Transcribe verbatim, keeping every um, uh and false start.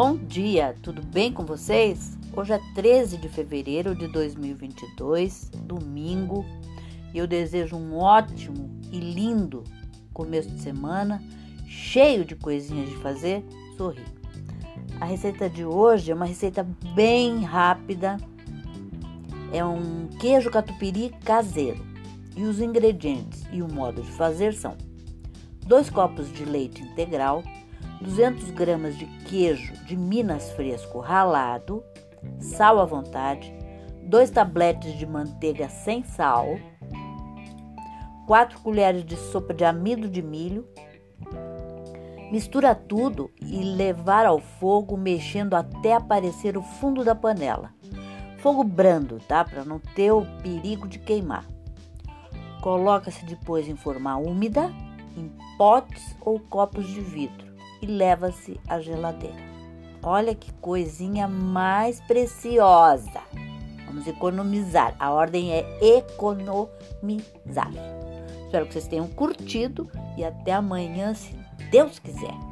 Bom dia, tudo bem com vocês? Hoje é treze de fevereiro de dois mil e vinte e dois, domingo, e eu desejo um ótimo e lindo começo de semana, cheio de coisinhas de fazer, sorrir. A receita de hoje é uma receita bem rápida, é um queijo catupiry caseiro, e os ingredientes e o modo de fazer são dois copos de leite integral, duzentas gramas de queijo de Minas fresco ralado, sal à vontade, dois tabletes de manteiga sem sal, quatro colheres de sopa de amido de milho. Mistura tudo e levar ao fogo, mexendo até aparecer o fundo da panela. Fogo brando, tá? Para não ter o perigo de queimar. Coloca-se depois em forma úmida, em potes ou copos de vidro. E leva-se à geladeira. Olha que coisinha mais preciosa. Vamos economizar. A ordem é economizar. Espero que vocês tenham curtido e até amanhã, se Deus quiser.